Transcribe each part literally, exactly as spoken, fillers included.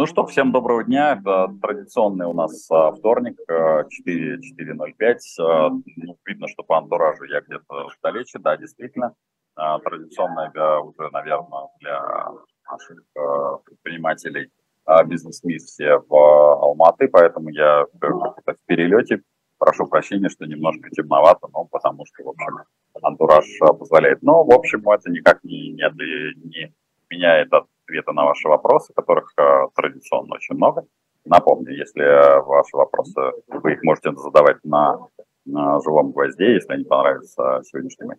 Ну что, всем доброго дня. Это традиционный у нас а, вторник, четыре ноль пять. Ну, видно, что по антуражу я где-то вдалече. Да, действительно. А, традиционная а, уже, наверное, для наших а, предпринимателей а, бизнес-миссия в а, Алматы. Поэтому я в перелете. Прошу прощения, что немножко темновато, но потому что, в общем, антураж а, позволяет. Но, в общем, это никак не, не, не меняет от ответа на ваши вопросы, которых э, традиционно очень много. Напомню, если ваши вопросы, вы их можете задавать на, на живом гвозде, если они понравятся сегодняшней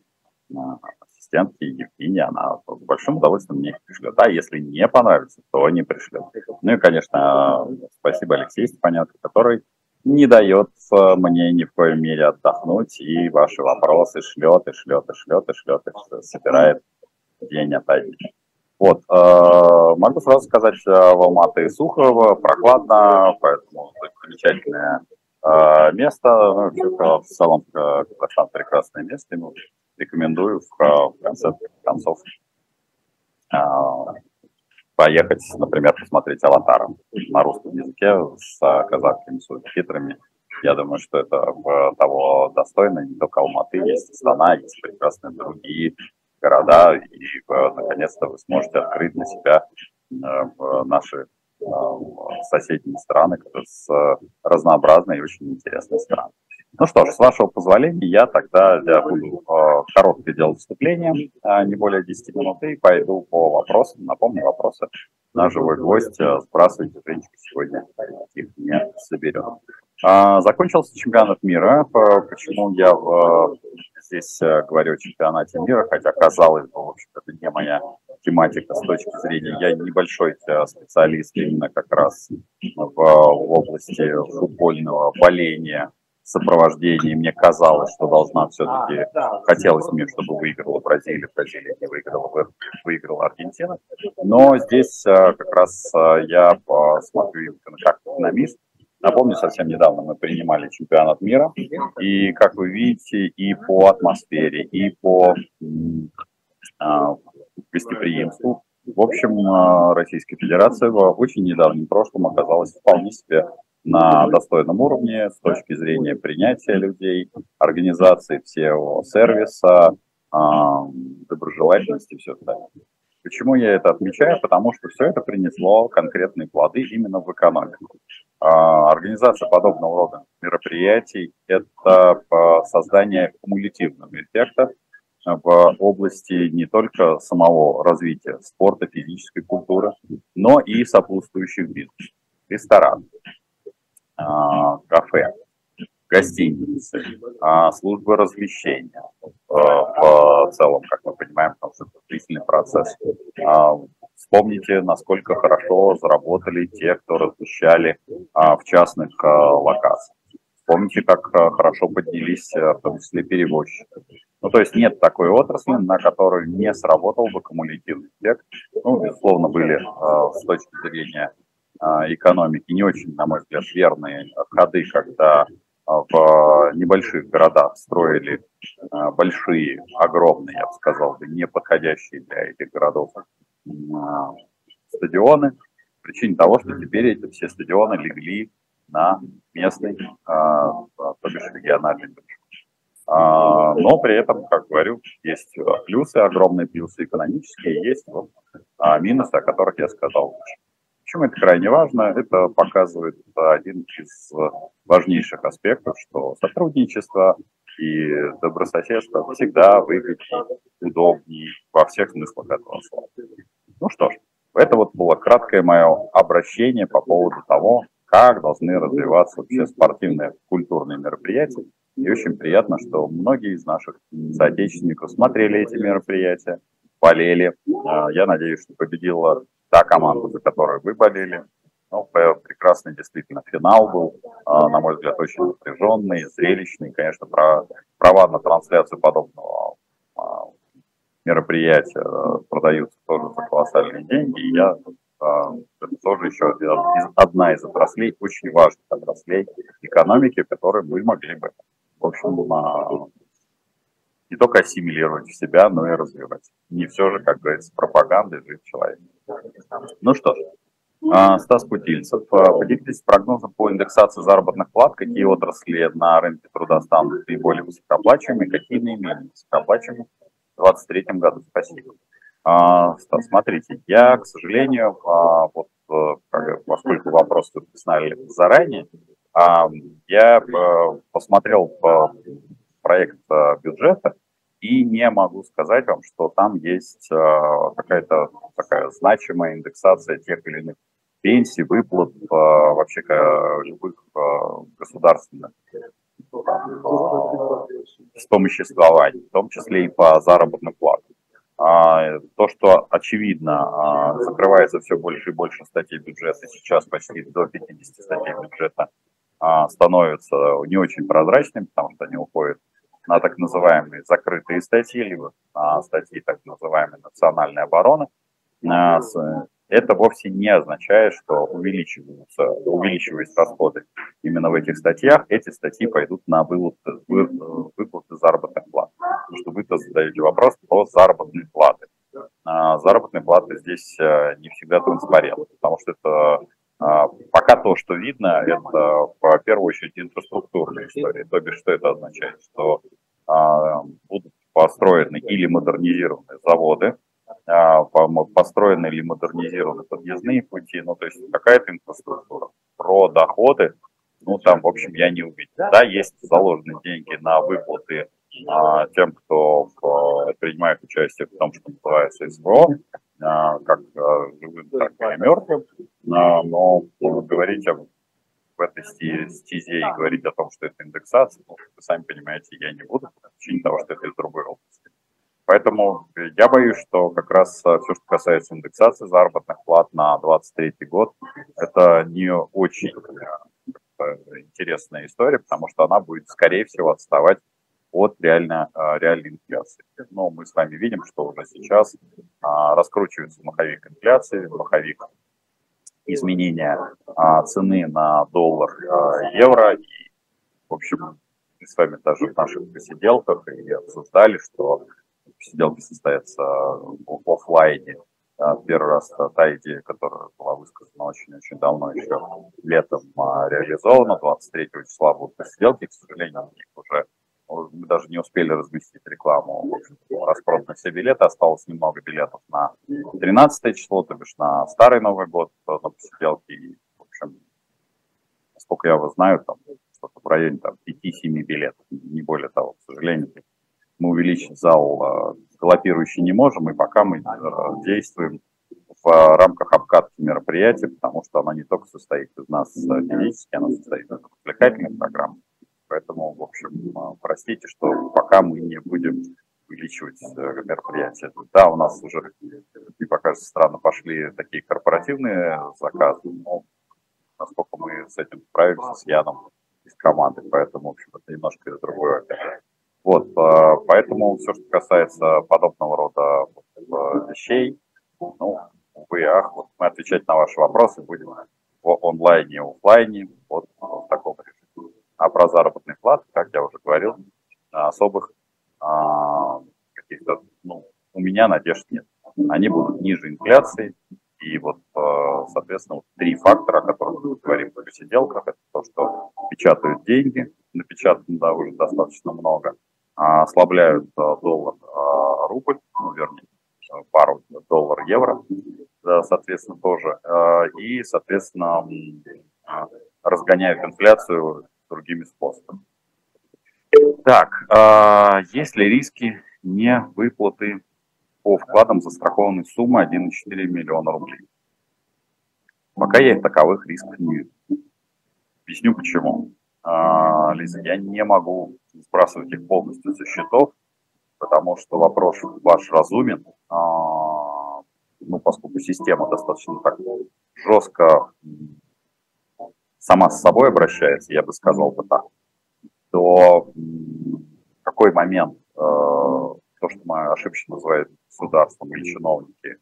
э, ассистентке Евгении, она с большим удовольствием мне их пришлет. А если не понравится, то не пришлет. Ну и, конечно, спасибо Алексею Степаненко, который не дает мне ни в коем мере отдохнуть, и ваши вопросы шлет, и шлет, и шлет, и шлет, и шлет, и собирает день ото дня. Вот, э, могу сразу сказать, что в Алматы сухо, прохладно, поэтому замечательное э, место. В целом, Казахстан прекрасное место, ему рекомендую в, в конце концов э, поехать, например, посмотреть «Аватара» на русском языке с казахскими субтитрами. Я думаю, что это того достойно, не только Алматы, есть Астана, есть прекрасные другие города, и наконец-то вы сможете открыть для себя э, наши э, соседние страны, с э, разнообразной и очень интересной страны. Ну что ж, с вашего позволения, я тогда я буду э, короткое делать вступление, э, не более десяти минут, и пойду по вопросам. Напомню, вопросы на живой гвоздь. Э, спрашивайте, женщины сегодня их не соберет. Э, закончился чемпионат мира. Почему я в... Здесь э, говорю о чемпионате мира, хотя, казалось бы, в общем, это не моя тематика с точки зрения. Я небольшой э, специалист именно как раз в, в области футбольного боления, сопровождения. Мне казалось, что должна все-таки... Хотелось мне, чтобы выиграла Бразилия, Бразилия не выиграла, выиграла Аргентина. Но здесь э, как раз э, я смотрю именно как экономист. Напомню, совсем недавно мы принимали чемпионат мира, и, как вы видите, и по атмосфере, и по а, гостеприимству, в общем, Российская Федерация в очень недавнем прошлом оказалась вполне себе на достойном уровне с точки зрения принятия людей, организации всего сервиса, а, доброжелательности, все остальное. Почему я это отмечаю? Потому что все это принесло конкретные плоды именно в экономику. Организация подобного рода мероприятий – это создание кумулятивного эффекта в области не только самого развития спорта, физической культуры, но и сопутствующих бизнесов. Рестораны, кафе, гостиницы, службы размещения в целом, как мы понимаем, потому что это длительный процесс. Вспомните, насколько хорошо заработали те, кто размещали а, в частных а, локациях. Вспомните, как а, хорошо поднялись, а, в том числе, перевозчики. Ну, то есть нет такой отрасли, на которую не сработал бы кумулятивный эффект. Ну, безусловно, были а, с точки зрения а, экономики не очень, на мой взгляд, верные ходы, когда а, в небольших городах строили а, большие, огромные, я бы сказал, не подходящие для этих городов стадионы, в причине того, что теперь эти все стадионы легли на местный, а, то бишь региональный бюджет. А, но при этом, как говорю, есть плюсы, огромные плюсы экономические, есть вот, а, минусы, о которых я сказал. Почему это крайне важно? Это показывает один из важнейших аспектов, что сотрудничество и добрососедство всегда выглядит удобнее во всех смыслах этого слова. Ну что ж, это вот было краткое мое обращение по поводу того, как должны развиваться все спортивные, культурные мероприятия. И очень приятно, что многие из наших соотечественников смотрели эти мероприятия, болели. Я надеюсь, что победила та команда, за которую вы болели. Ну, прекрасный действительно финал был, на мой взгляд, очень напряженный, зрелищный. Конечно, права на трансляцию подобного мероприятия продаются тоже за колоссальные деньги. И я это тоже еще одна из отраслей, очень важных отраслей экономики, которые мы могли бы, в общем, не только ассимилировать в себя, но и развивать. Не все же, как говорится, пропагандой жив человек. Ну что ж, Стас Путильцев. Поделитесь прогнозом по индексации заработных плат, какие отрасли на рынке труда станут наиболее высокооплачиваемыми, какие наименее высокооплачиваемыми в двадцать третьем году. Спасибо. Стас, смотрите, я, к сожалению, вот, поскольку вопрос тут писали заранее, я посмотрел проект бюджета и не могу сказать вам, что там есть какая-то такая значимая индексация тех или иных пенсий, выплат, вообще любых государственных вспомоществований, в том числе и по заработной плате. То, что очевидно, закрывается все больше и больше статей бюджета, сейчас почти до пятидесяти статей бюджета становятся не очень прозрачными, потому что они уходят на так называемые закрытые статьи, либо на статьи так называемой национальной обороны. Это вовсе не означает, что увеличиваются, увеличиваются расходы именно в этих статьях. Эти статьи пойдут на выплаты, выплаты заработных плат. Потому что вы-то задаете вопрос про заработные платы. Заработные платы здесь не всегда транспарентны, потому что это пока то, что видно, это в первую очередь инфраструктурная история. То бишь, что это означает? Что будут построены или модернизированы заводы, построены или модернизированы подъездные пути, ну, то есть какая-то инфраструктура. Про доходы, ну, там, в общем, я не увидел. Да, есть заложенные деньги на выплаты а, тем, кто а, принимает участие в том, что называется СВО, а, как а, живым, так и мертвым, а, но говорить об, в этой стезе и говорить о том, что это индексация, ну, вы сами понимаете, я не буду, по причине того, что это из другой области. Поэтому я боюсь, что как раз все, что касается индексации заработных плат на двадцать третий год, это не очень интересная история, потому что она будет, скорее всего, отставать от реально, реальной инфляции. Но мы с вами видим, что уже сейчас раскручивается маховик инфляции, маховик изменения цены на доллар, евро. И, в общем, мы с вами даже в наших посиделках и обсуждали, что... Сиделки состоятся в офлайне. Первый раз та идея, которая была высказана очень-очень давно, еще летом реализована. двадцать третьего числа будут посиделки. К сожалению, уже мы даже не успели разместить рекламу. Распроданы все билеты. Осталось немного билетов на тринадцатое число, то бишь на старый Новый год, на посиделки. И, в общем, насколько я его знаю, там что-то в районе пяти-семи билетов, не более того, к сожалению. Мы увеличить зал галопирующий не можем, и пока мы действуем в рамках обкатки мероприятия, потому что она не только состоит из нас физически, она состоит из развлекательных программ. Поэтому, в общем, простите, что пока мы не будем увеличивать мероприятия. Да, у нас уже, и покажется странно, пошли такие корпоративные заказы, но насколько мы с этим справимся, с Яном из команды, поэтому, в общем, это немножко другое. Вот, поэтому все, что касается подобного рода вещей, ну, увы, ах, вот мы отвечать на ваши вопросы будем в онлайне и офлайне, вот в таком режиме. А про заработные платы, как я уже говорил, особых а, каких-то, ну, у меня надежд нет. Они будут ниже инфляции, и вот, соответственно, вот три фактора, о которых мы говорим в посиделках, это то, что печатают деньги, напечатано, да, уже достаточно много, ослабляют доллар, рубль, ну, вернее, пару доллар, евро, да, соответственно, тоже, и, соответственно, разгоняют инфляцию другими способами. Так, есть ли риски невыплаты по вкладам застрахованной суммы один и четыре десятых миллиона рублей? Пока я таковых рисков не вижу. Объясню почему. Лиза, я не могу сбрасывать их полностью со счетов, потому что вопрос ваш разумен, ну, поскольку система достаточно так жестко сама с собой обращается, я бы сказал бы так, то в какой момент то, что мы ошибочно называем государством или чиновники,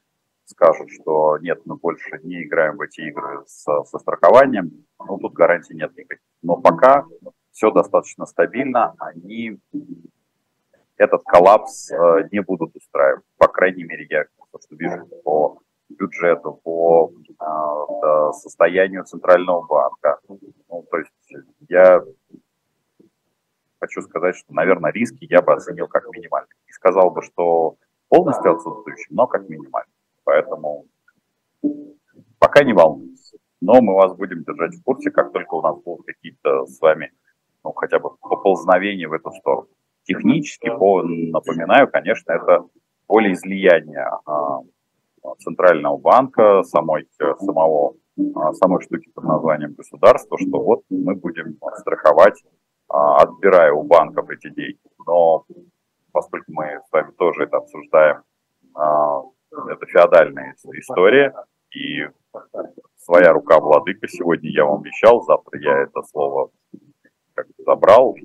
скажут, что нет, мы больше не играем в эти игры со, со страхованием, ну, тут гарантий нет никаких. Но пока все достаточно стабильно, они этот коллапс э, не будут устраивать. По крайней мере, я то, что вижу по бюджету, по э, состоянию Центрального банка. Ну, то есть я хочу сказать, что, наверное, риски я бы оценил как минимальные. И сказал бы, что полностью отсутствующим, но как минимальные. Поэтому пока не волнуйтесь. Но мы вас будем держать в курсе, как только у нас будут какие-то с вами, ну, хотя бы поползновения в эту сторону. Технически, по, напоминаю, конечно, это волеизлияние э, Центрального банка, самой, самого, э, самой штуки под названием государства, что вот мы будем страховать, э, отбирая у банков эти деньги. Но поскольку мы с вами тоже это обсуждаем, э, это феодальная история, и своя рука владыка. Сегодня я вам обещал, завтра я это слово как-то забрал.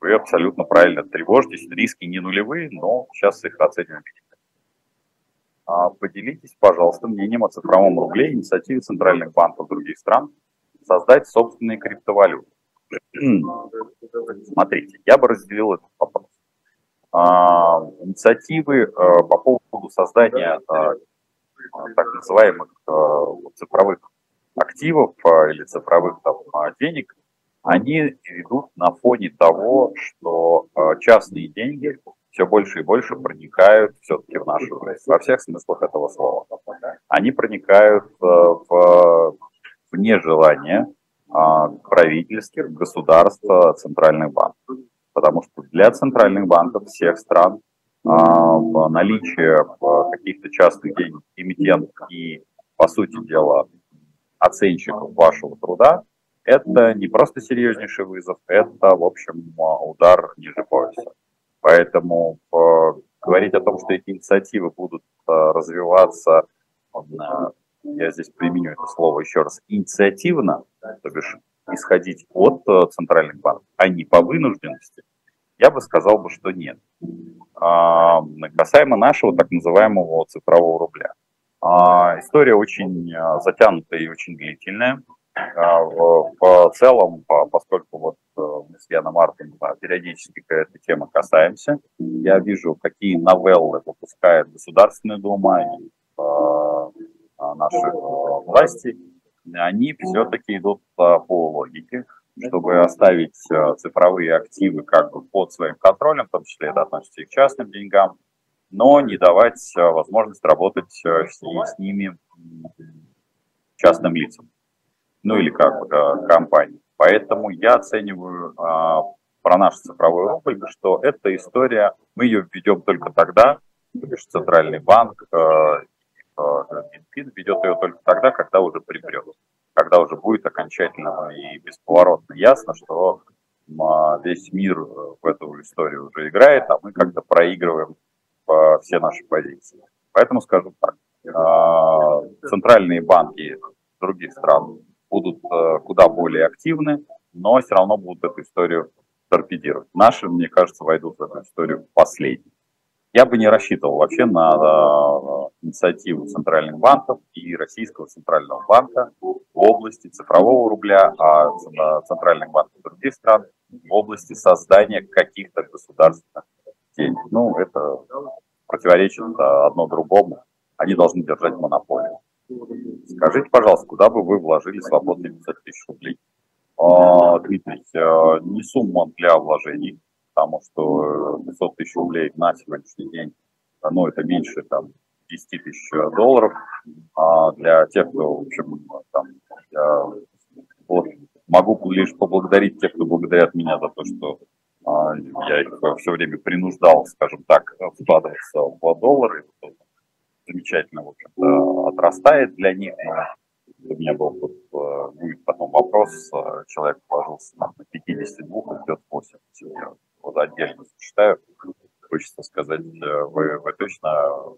Вы абсолютно правильно тревожитесь. Риски не нулевые, но сейчас их оценим. Поделитесь, пожалуйста, мнением о цифровом рубле и инициативе центральных банков других стран создать собственные криптовалюты. Смотрите, я бы разделил этот вопрос. А, инициативы а, по поводу создания а, так называемых а, цифровых активов а, или цифровых там, денег, они идут на фоне того, что частные деньги все больше и больше проникают все-таки в нашу жизнь, во всех смыслах этого слова. Они проникают в, в нежелание правительств, государства, центральных банков. Потому что для центральных банков всех стран наличие каких-то частных денег, эмитентов и, по сути дела, оценщиков вашего труда, это не просто серьезнейший вызов, это, в общем, удар ниже пояса. Поэтому э, говорить о том, что эти инициативы будут э, развиваться, э, я здесь применю это слово еще раз, инициативно, то бишь исходить от э, центральных банков, а не по вынужденности, я бы сказал, бы, что нет. Э, касаемо нашего так называемого цифрового рубля. Э, история очень э, затянутая и очень длительная. В целом, поскольку вот мы с Яном Мартом периодически этой темы касаемся, я вижу, какие новеллы выпускает Государственная Дума и наши власти, они все-таки идут по логике, чтобы оставить цифровые активы как бы под своим контролем, в том числе это относится и к частным деньгам, но не давать возможность работать с, с ними частным лицам. Ну или как э, компании. Поэтому я оцениваю э, про наш цифровой рубль, что эта история, мы ее введем только тогда, то есть Центральный банк, э, э, Минфин ведет ее только тогда, когда уже припрет, когда уже будет окончательно и бесповоротно ясно, что э, весь мир в эту историю уже играет, а мы как-то проигрываем э, все наши позиции. Поэтому скажу так, э, центральные банки других стран будут куда более активны, но все равно будут эту историю торпедировать. Наши, мне кажется, войдут в эту историю последней. Я бы не рассчитывал вообще на инициативу центральных банков и Российского центрального банка в области цифрового рубля, а центральных банков других стран в области создания каких-то государственных денег. Ну, это противоречит одно другому. Они должны держать монополию. Скажите, пожалуйста, куда бы вы вложили свободные пятьдесят тысяч рублей? А, Дмитрий, не сумма для вложений, потому что пятьсот тысяч рублей на сегодняшний день, ну, это меньше там, десяти тысяч долларов. А для тех, кто, в общем, там, я вот, могу лишь поблагодарить тех, кто благодарят меня за то, что а, я их все время принуждал, скажем так, вкладываться в доллары. Замечательно, в общем-то, отрастает для них. У меня был тут, будет потом вопрос, человек вложился на пятьдесят два, идет восемь. Я вот отдельно сочетаю. Хочется сказать, вы, вы точно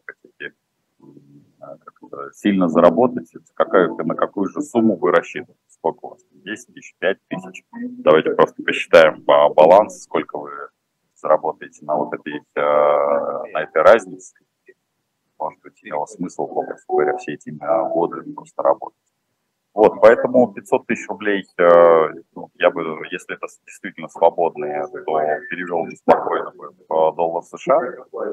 хотите как-то сильно заработать. Какая-то, на какую же сумму вы рассчитываете? Сколько у вас? десять тысяч, пять тысяч? Давайте просто посчитаем баланс, сколько вы заработаете на вот этой, на этой разнице. Может быть, имело смысл, попросту говоря, все эти годы просто работать. Вот, поэтому пятьсот тысяч рублей, ну, я бы, если это действительно свободные, то перевел бы спокойно в доллар США,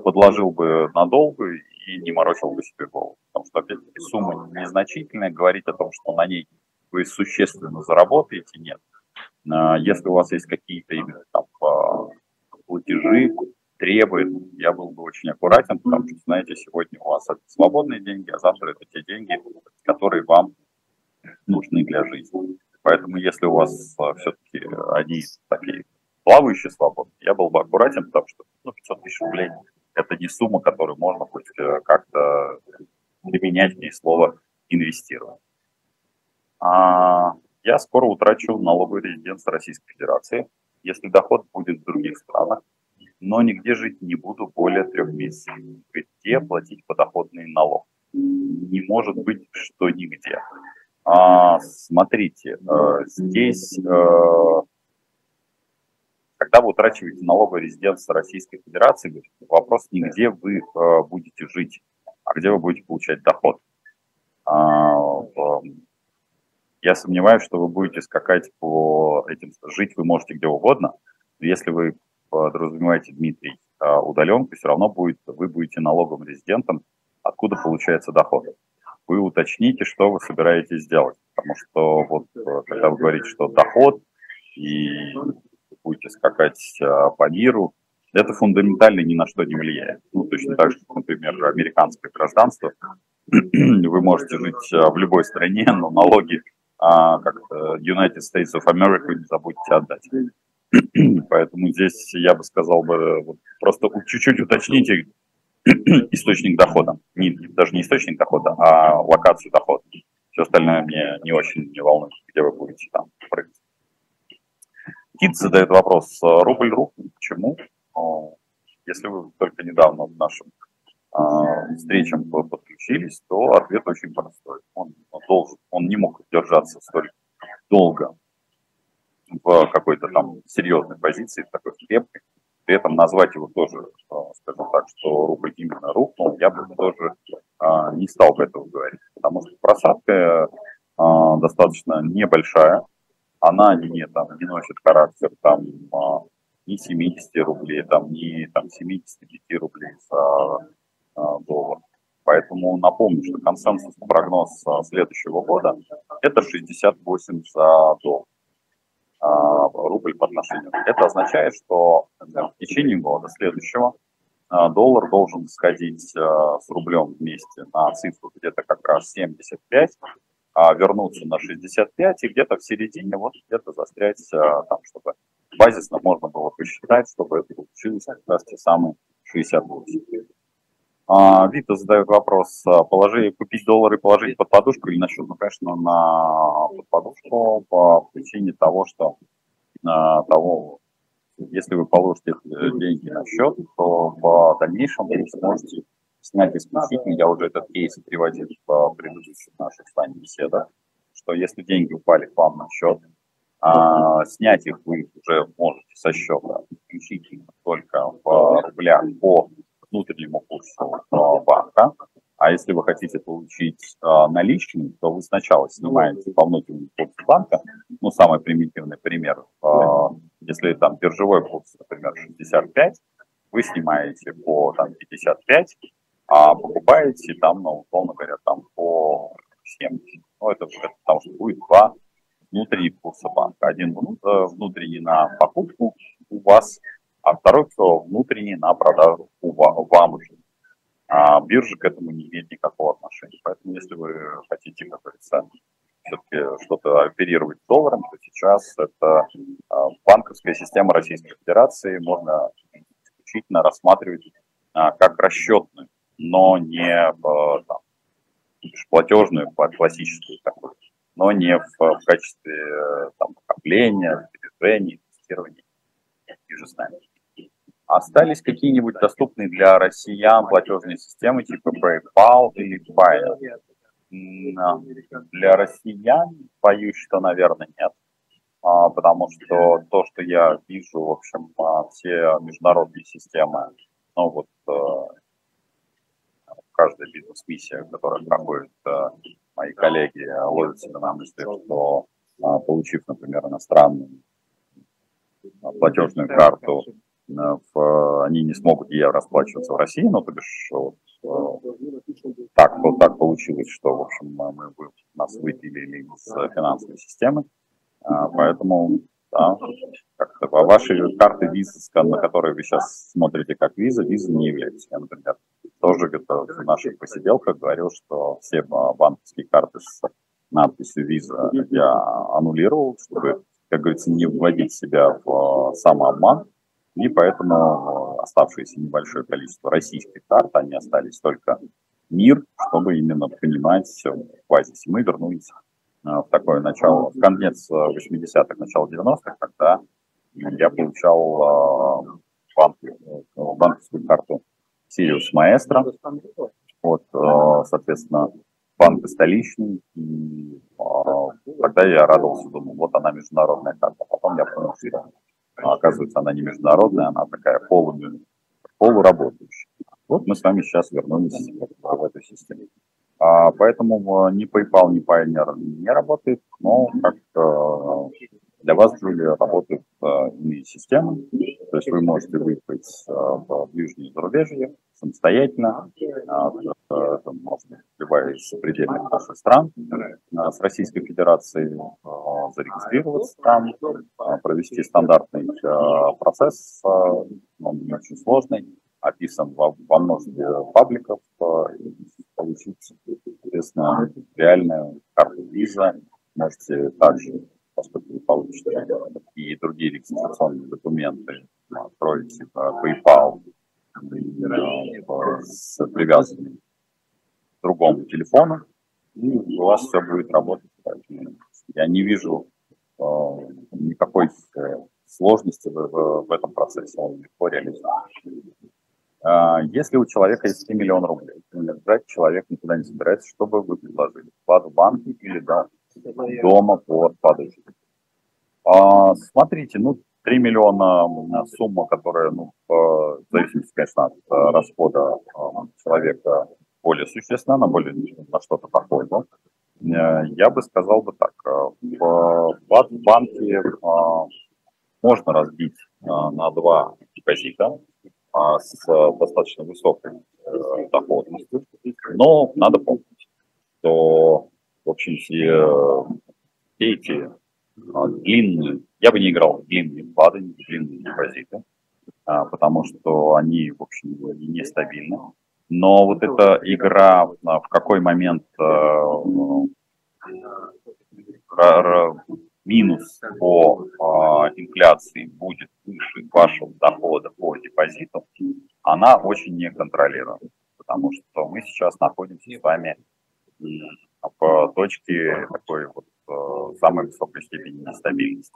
подложил бы надолго и не морочил бы себе голову. том, что, опять-таки, сумма незначительная, говорить о том, что на ней вы существенно заработаете, нет. Если у вас есть какие-то именно там платежи, требует, я был бы очень аккуратен, потому что, знаете, сегодня у вас это свободные деньги, а завтра это те деньги, которые вам нужны для жизни. Поэтому, если у вас все-таки они такие плавающие свободные, я был бы аккуратен, потому что ну, пятьсот тысяч рублей – это не сумма, которую можно хоть как-то применять в ней слово «инвестировать». А я скоро утрачу налоговый резидент Российской Федерации, если доход будет в других странах, но нигде жить не буду более трех месяцев. Где платить подоходный налог? Не может быть, что нигде. А, смотрите, э, здесь, э, когда вы утрачиваете налоговое резидентство Российской Федерации, вопрос не где вы э, будете жить, а где вы будете получать доход. А, э, я сомневаюсь, что вы будете скакать по этим. Жить вы можете где угодно, но если вы подразумеваете, Дмитрий, удаленку, все равно будет, вы будете налоговым резидентом, откуда получается доход. Вы уточните, что вы собираетесь делать, потому что вот когда вы говорите, что доход, и будете скакать по миру, это фундаментально ни на что не влияет. Ну, точно так же, как, например, американское гражданство. Вы можете жить в любой стране, но налоги, как United States of America, не забудьте отдать. Поэтому здесь я бы сказал, бы просто чуть-чуть уточните источник дохода. Не, даже не источник дохода, а локацию дохода. Все остальное мне не очень не волнует, где вы будете там прыгать. Тиц задает вопрос. Рубль рухнул. Почему? Если вы только недавно в нашем э, встречам подключились, то ответ очень простой. Он, он, должен, он не мог держаться столь долго в какой-то там серьезной позиции, такой крепкой. При этом назвать его тоже, скажем так, что рубль именно рухнул, я бы тоже а, не стал бы этого говорить. Потому что просадка а, достаточно небольшая, она не, там, не носит характер там, а, ни семидесяти рублей, там, ни там, семидесяти пяти рублей за а, доллар. Поэтому напомню, что консенсусный прогноз следующего года – это шестьдесят восемь за доллар. Рубль по отношению. Это означает, что в течение года следующего доллар должен сходить с рублем вместе на цифру где-то как раз семьдесят пять, вернуться на шестьдесят пять и где-то в середине вот где-то застрять, там, чтобы базисно можно было посчитать, чтобы это получилось как раз те самые шестьдесят восемь. Вита задает вопрос, положи, купить доллары, положить под подушку или на счет, ну, конечно, на под подушку по причине того, что того, если вы положите деньги на счет, то в дальнейшем вы сможете снять исключительно, я уже этот кейс приводил в предыдущих наших с вами беседах, что если деньги упали к вам на счет, а, снять их вы уже можете со счета исключительно только в рублях по внутреннему курсу банка, а если вы хотите получить наличные, то вы сначала снимаете по внутреннему курсу банка, ну, самый примитивный пример, если там биржевой курс, например, шестьдесят пять, вы снимаете по там, пятьдесят пять, а покупаете там, ну, условно говоря, там по семьдесят, ну, это потому что будет два внутренних курса банка, один внутренний на покупку у вас, а второй, кто внутренний, на продажу вам уже. А биржа к этому не имеет никакого отношения. Поэтому, если вы хотите, как говорится, все-таки что-то оперировать долларом, то сейчас это банковская система Российской Федерации можно исключительно рассматривать как расчетную, но не там, платежную, классическую такую, но не в, в качестве там, накопления, движения, инвестирования. И же с нами. Остались какие-нибудь доступные для россиян платежные системы типа PayPal или Payer? Для россиян, боюсь, что, наверное, нет. Потому что то, что я вижу, в общем, все международные системы, ну вот каждая бизнес-миссия, которая проходит, мои коллеги ловят себя на мысли, что получив, например, иностранную платежную карту, в, они не смогут и евро расплачиваться в России, но, ну, то бишь, вот, так, вот так получилось, что, в общем, мы, мы, нас выпилили из финансовой системы, поэтому, да, как-то, а ваши карты визы, на которые вы сейчас смотрите как виза, визы не являются. Я, например, тоже где-то в наших посиделках говорил, что все банковские карты с надписью «Виза» я аннулировал, чтобы, как говорится, не вводить себя в самообман. И поэтому оставшееся небольшое количество российских карт, они остались только мир, чтобы именно понимать базис. Мы вернулись в такое начало, в конец восьмидесятых, начало девяностых, когда я получал банк, банковскую карту «Сириус Маэстро». Вот, соответственно, банк столичный. И тогда я радовался, думал, вот она международная карта. Потом я понял, что оказывается, она не международная, она такая полу, полуработающая. Вот мы с вами сейчас вернулись в эту систему. А, поэтому ни PayPal, ни Payoneer не работает, но как-то для вас, Джулия, работают иные системы. То есть вы можете выехать в ближние зарубежья самостоятельно, это может быть любая из предельных наших стран, с Российской Федерацией зарегистрироваться там, провести стандартный процесс, он не очень сложный, описан во множестве пабликов, получить, соответственно, реальную карту виза. Можете также, поскольку вы получите и другие регистрационные документы, строить PayPal с привязанным к другому телефону, и у вас все будет работать. Я не вижу э, никакой сложности в, в, в этом процессе, он легко реализован. Э, если у человека есть три миллиона рублей, брать человек никуда не собирается, чтобы вы предложили вклад в банке или да, дома по откладу. Э, смотрите, ну, три миллиона сумма, которая, ну, в зависимости, конечно, от расхода человека более существенна, она более на что-то похожа. Я бы сказал бы так, в банке можно разбить на два депозита с достаточно высокой доходностью, но надо помнить, что, в общем, все эти длинные, я бы не играл в длинные вклады, длинные депозиты, потому что они, в общем, нестабильны. Но вот эта игра, в какой момент минус по инфляции будет выше вашего дохода по депозиту, она очень неконтролируема, потому что мы сейчас находимся с вами в точке такой вот самой высокой степени нестабильности.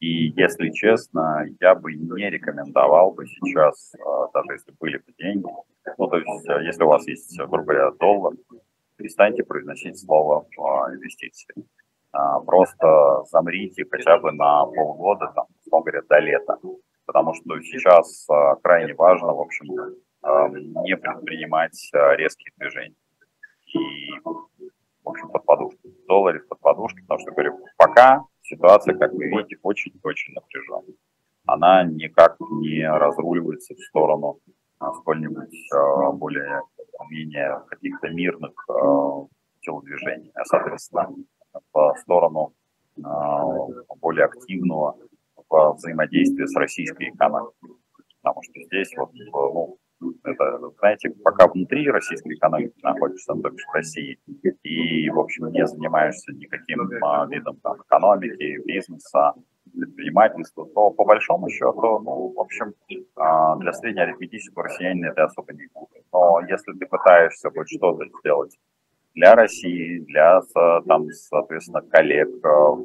И, если честно, я бы не рекомендовал бы сейчас, даже если были бы деньги, ну, то есть, если у вас есть, грубо говоря, доллар, перестаньте произносить слово «инвестиции». Просто замрите хотя бы на полгода, там, условно говоря, до лета. Потому что сейчас крайне важно, в общем, не предпринимать резкие движения. И, в общем, под подушку. В долларе под подушку, потому что, говорю, пока ситуация, как вы видите, очень-очень напряженная. Она никак не разруливается в сторону сколь-нибудь э, более-менее каких-то мирных э, телодвижений, а, соответственно, в сторону э, более активного взаимодействия с российской экономикой. Потому что здесь вот, ну, это, знаете, пока внутри российской экономики находишься, то есть в России, и, в общем, не занимаешься никаким а, видом там, экономики, бизнеса, предпринимательства, то по большому счету, ну, в общем, а, для среднеарифметического россиянина это особо не будет. Но если ты пытаешься хоть что-то сделать для России, для, там, соответственно, коллег, в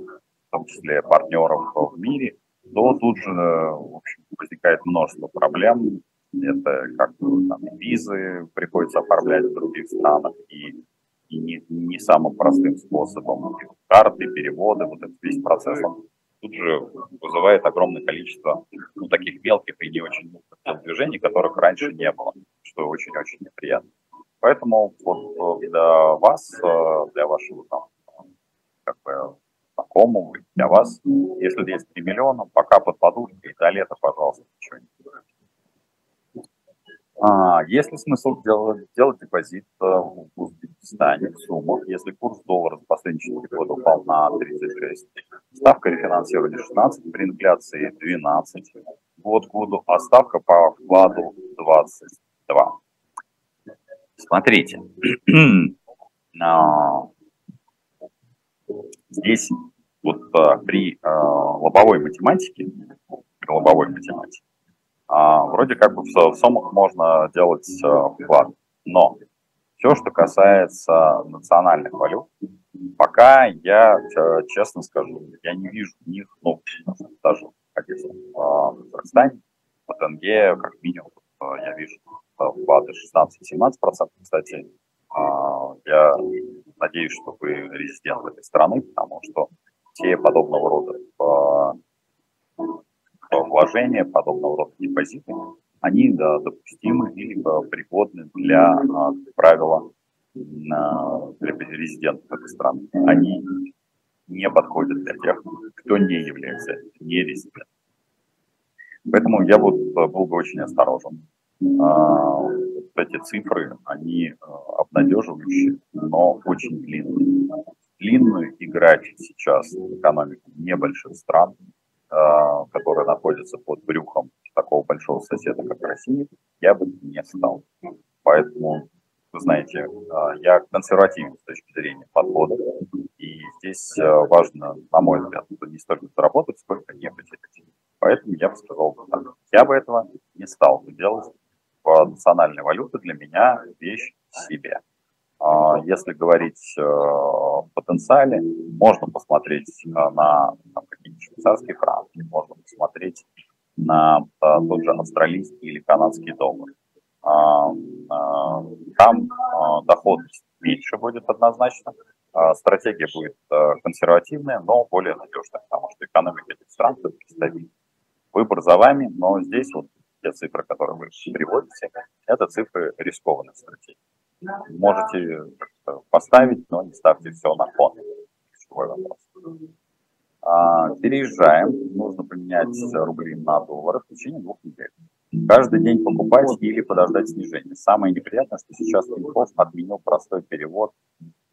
том числе партнеров в мире, то тут же, в общем, возникает множество проблем. Это как там, визы приходится оформлять в других странах, и, и не, не самым простым способом. Карты, переводы, вот этот весь процесс, он тут же вызывает огромное количество, ну, таких мелких и не очень мелких движений, которых раньше не было, что очень-очень неприятно. Поэтому вот для вас, для вашего там, как бы, знакомого, для вас, если есть три миллиона, пока под подушкой, до лета, пожалуйста, ничего не делайте. А, есть ли смысл делать, делать депозит в Узбекистане в суммах, если курс доллара за последние четыре года упал на тридцать шесть, ставка рефинансирования шестнадцать, при инфляции двенадцать год к году, а ставка по вкладу двадцать два? Смотрите, здесь вот при лобовой математике, при лобовой математике, А, вроде как бы в суммах можно делать а, вклад, но все, что касается национальных валют, пока я, честно скажу, я не вижу в них, ну, даже хотя а, в Казахстане, по тенге, как минимум, я вижу вклады шестнадцать-семнадцать процентов, кстати, а, я надеюсь, что вы резидент этой страны, потому что все подобного рода а, вложения, подобного рода депозиты, они да, допустимы или пригодны для, как правило, для резидентов этой страны. Они не подходят для тех, кто не является нерезидентом. Поэтому я буду, был бы очень осторожен. Эти цифры, они обнадеживающие, но очень длинные. Длинную играть сейчас в экономику небольших стран, которые находятся под брюхом такого большого соседа, как Россия, я бы не стал. Поэтому, вы знаете, я консервативен с точки зрения подхода, и здесь важно, на мой взгляд, не столько заработать, сколько не потерять. Поэтому я бы сказал так. Я бы этого не стал делать. Национальная валюта для меня вещь в себе. Если говорить о потенциале, можно посмотреть на какие-нибудь швейцарские франки, можно посмотреть на тот же австралийский или канадский доллар. Там доходность меньше будет однозначно, стратегия будет консервативная, но более надежная, потому что экономика этих стран все-таки стабильна. Выбор за вами, но здесь вот те цифры, которые вы приводите, это цифры рискованных стратегий. Можете поставить, но не ставьте все на фон. А, переезжаем. Нужно поменять рубли на доллары в течение двух недель. Каждый день покупать или подождать снижения. Самое неприятное, что сейчас Тинькофф отменил простой перевод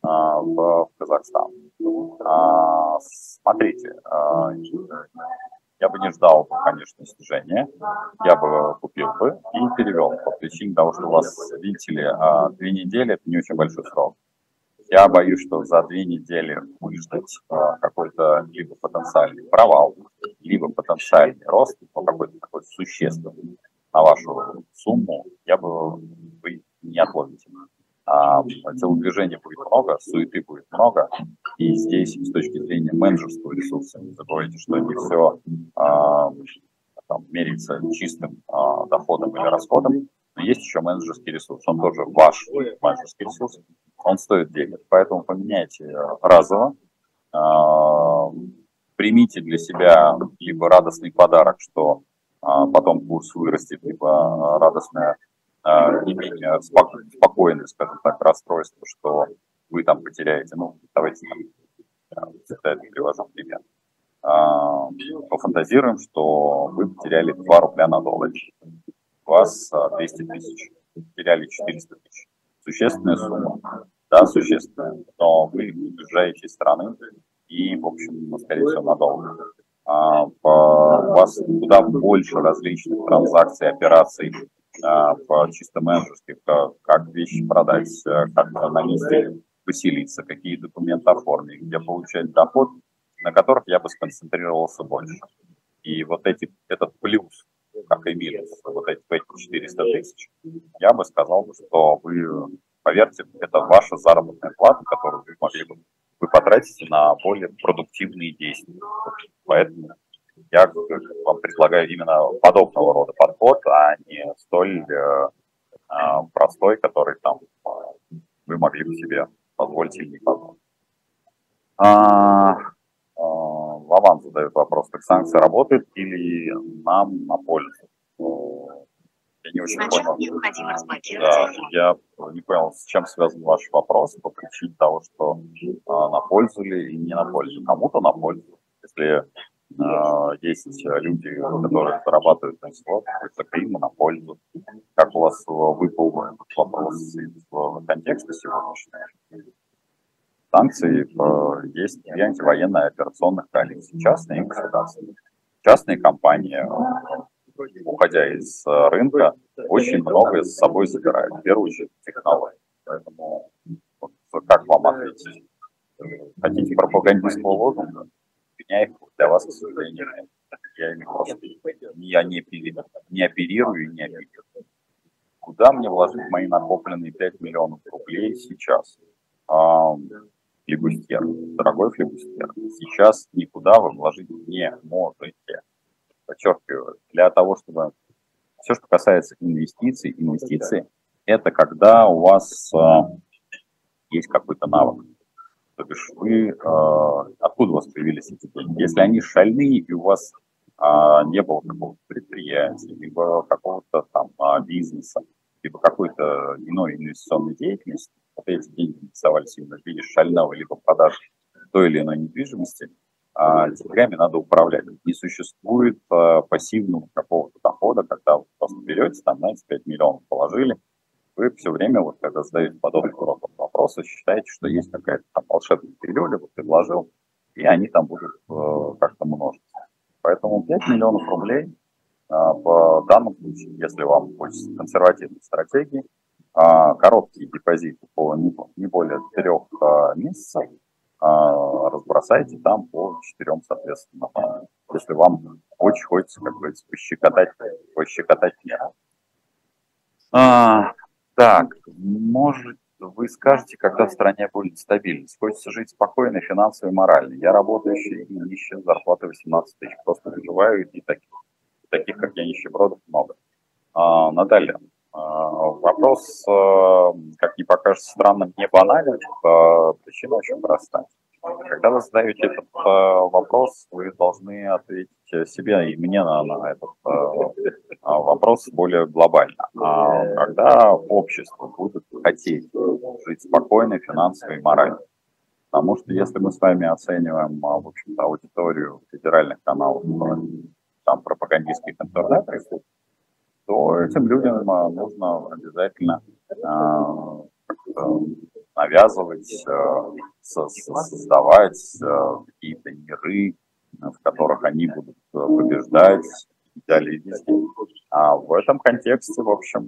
а, в, в Казахстан. А, смотрите, а, я бы не ждал, конечно, снижения. Я бы купил бы и перевел. По причине того, что у вас, видите ли, две недели – это не очень большой срок. Я боюсь, что за две недели выждать какой-то либо потенциальный провал, либо потенциальный рост, какой-то такой существенный на вашу сумму, я бы вы не отловите. Телодвижения будет много, суеты будет много, и здесь с точки зрения менеджерского ресурса не забывайте, что не все а, там, меряется чистым а, доходом или расходом, но есть еще менеджерский ресурс, он тоже ваш менеджерский ресурс, он стоит денег, поэтому поменяйте разово, а, примите для себя либо радостный подарок, что а, потом курс вырастет, либо радостная не менее спокойное, скажем так, расстройство, что вы там потеряете. Ну, давайте я привожу пример. Пофантазируем, что вы потеряли два рубля на доллар. У вас двести тысяч, потеряли четыреста тысяч. Существенная сумма, да, существенная, но вы уезжаете из страны и, в общем, скорее всего, на доллар. У вас куда больше различных транзакций, операций, по чисто менеджерски, как вещи продать, как на месте поселиться, какие документы оформить, где получать доход, на которых я бы сконцентрировался больше. И вот эти, этот плюс, как и минус, вот эти, эти четыреста тысяч, я бы сказал, что вы, поверьте, это ваша заработная плата, которую вы могли бы вы потратите на более продуктивные действия. Поэтому я вам предлагаю именно подобного рода подход, а не столь э, простой, который там вы могли бы себе позволить или не позволить. А, э, Лаван задает вопрос, как санкции работают или нам на пользу? Я не очень понял. Да, я не понял, с чем связан ваш вопрос, по причине того, что э, на пользу или не на пользу. Кому-то на пользу. Если Есть люди, которые зарабатывают на него, только им на пользу. Как у вас выпал этот вопрос в контексте сегодняшнего? Санкции есть и антивоенные операционных коалиции, частные и государственные. Частные компании, уходя из рынка, очень многое с собой забирают, в первую очередь технологии. Поэтому вот, как вам ответить? Хотите пропагандистского лозунга? Меня их для вас, к сожалению, нет. Я ими просто я не, оперирую, не оперирую и не оперирую. Куда мне вложить мои накопленные пять миллионов рублей сейчас? А, флибустер, дорогой флибустер, сейчас никуда вы вложить не можете. Подчеркиваю, для того, чтобы... Все, что касается инвестиций, инвестиции, это когда у вас а, есть какой-то навык. То бишь вы, э, откуда у вас появились эти деньги? Если они шальные и у вас э, не было какого-то предприятия, либо какого-то там бизнеса, либо какой-то иной инвестиционной деятельности, вот эти деньги интересовались именно в виде шального либо продажи той или иной недвижимости, э, деньгами надо управлять. Не существует э, пассивного какого-то дохода, когда вы просто берете, там, знаете, пять миллионов положили, вы все время, вот, когда задаете подобные вопросы, считаете, что есть какая-то там волшебная пилюля, вот предложил, и они там будут э, как-то множиться. Поэтому пять миллионов рублей э, в данном случае, если вам хочется консервативной стратегии, э, короткие депозиты по не, не более трех э, месяцев э, разбросайте там по четырем, соответственно, э, если вам очень хочется, как говорится, пощекотать, пощекотать нервы. Так, может, вы скажете, когда в стране будет стабильность? Хочется жить спокойно, финансово и морально. Я работающий и нищий, зарплата восемнадцать тысяч. Просто выживаю, и таких, таких как я, нищебродов много. А, Наталья, а, вопрос, а, как не покажется странным, не банален. А, причина очень простая. Когда вы задаете этот а, вопрос, вы должны ответить себе и мне на, на этот вопрос. А, Вопрос более глобально. Когда общество будет хотеть жить спокойно, финансово и морально? Потому что если мы с вами оцениваем, в общем-то, аудиторию федеральных каналов, там пропагандистских интернет, то этим людям нужно обязательно навязывать, создавать какие-то миры, в которых они будут побеждать. Далее. А в этом контексте, в общем,